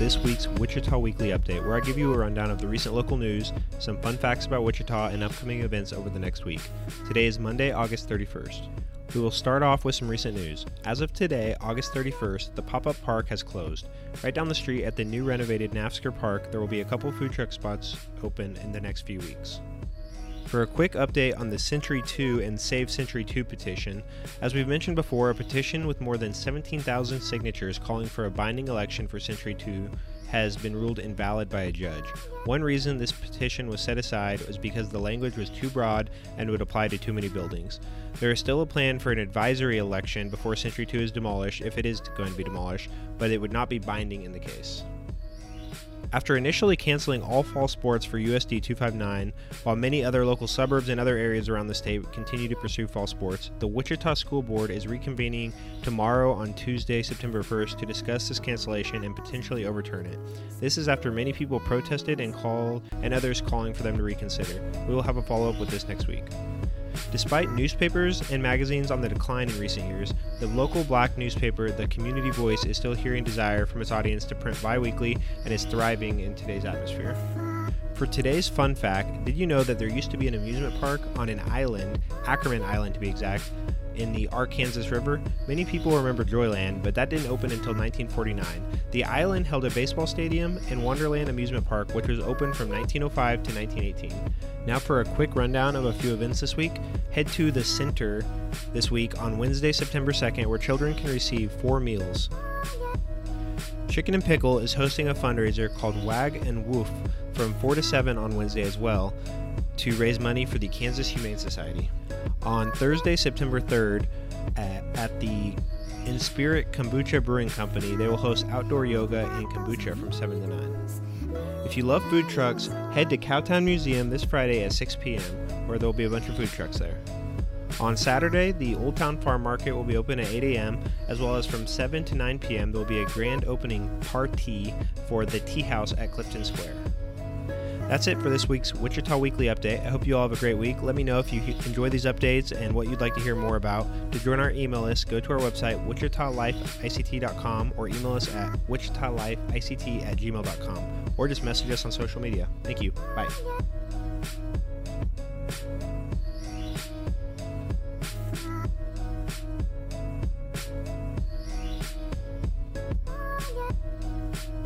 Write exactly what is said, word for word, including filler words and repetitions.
this week's Wichita Weekly Update, where I give you a rundown of the recent local news, some fun facts about Wichita, and upcoming events over the next week. Today is Monday, August thirty-first. We will start off with some recent news. As of today, August thirty-first, the pop-up park has closed. Right down the street at the new renovated Nafsker Park, there will be a couple food truck spots open in the next few weeks. For a quick update on the Century two and Save Century two petition, as we've mentioned before, a petition with more than seventeen thousand signatures calling for a binding election for Century two has been ruled invalid by a judge. One reason this petition was set aside was because the language was too broad and would apply to too many buildings. There is still a plan for an advisory election before Century two is demolished, if it is going to be demolished, but it would not be binding in the case. After initially canceling all fall sports for U S D two fifty-nine, while many other local suburbs and other areas around the state continue to pursue fall sports, the Wichita School Board is reconvening tomorrow on Tuesday, September first, to discuss this cancellation and potentially overturn it. This is after many people protested and called, and others calling for them to reconsider. We will have a follow-up with this next week. Despite newspapers and magazines on the decline in recent years, the local black newspaper, The Community Voice, is still hearing desire from its audience to print bi-weekly and is thriving in today's atmosphere. For today's fun fact, did you know that there used to be an amusement park on an island, Ackerman Island to be exact, in the Arkansas River? Many people remember Joyland, but that didn't open until nineteen forty-nine. The island held a baseball stadium and Wonderland amusement park, which was open from nineteen oh five to nineteen eighteen. Now for a quick rundown of a few events this week. Head to the center this week on Wednesday, September second, where children can receive four meals. Chicken and Pickle is hosting a fundraiser called Wag and Woof from four to seven on Wednesday as well, to raise money for the Kansas Humane Society. On Thursday, September third, at, at the Inspirit Kombucha Brewing Company, they will host outdoor yoga and kombucha from seven to nine. If you love food trucks, head to Cowtown Museum this Friday at six p.m., where there will be a bunch of food trucks there. On Saturday, the Old Town Farm Market will be open at eight a.m., as well as from seven to nine p.m., there will be a grand opening party for the Tea House at Clifton Square. That's it for this week's Wichita Weekly Update. I hope you all have a great week. Let me know if you enjoy these updates and what you'd like to hear more about. To join our email list, go to our website, wichita life I C T dot com, or email us at wichitalifeict at gmail dot com, or just message us on social media. Thank you. Bye.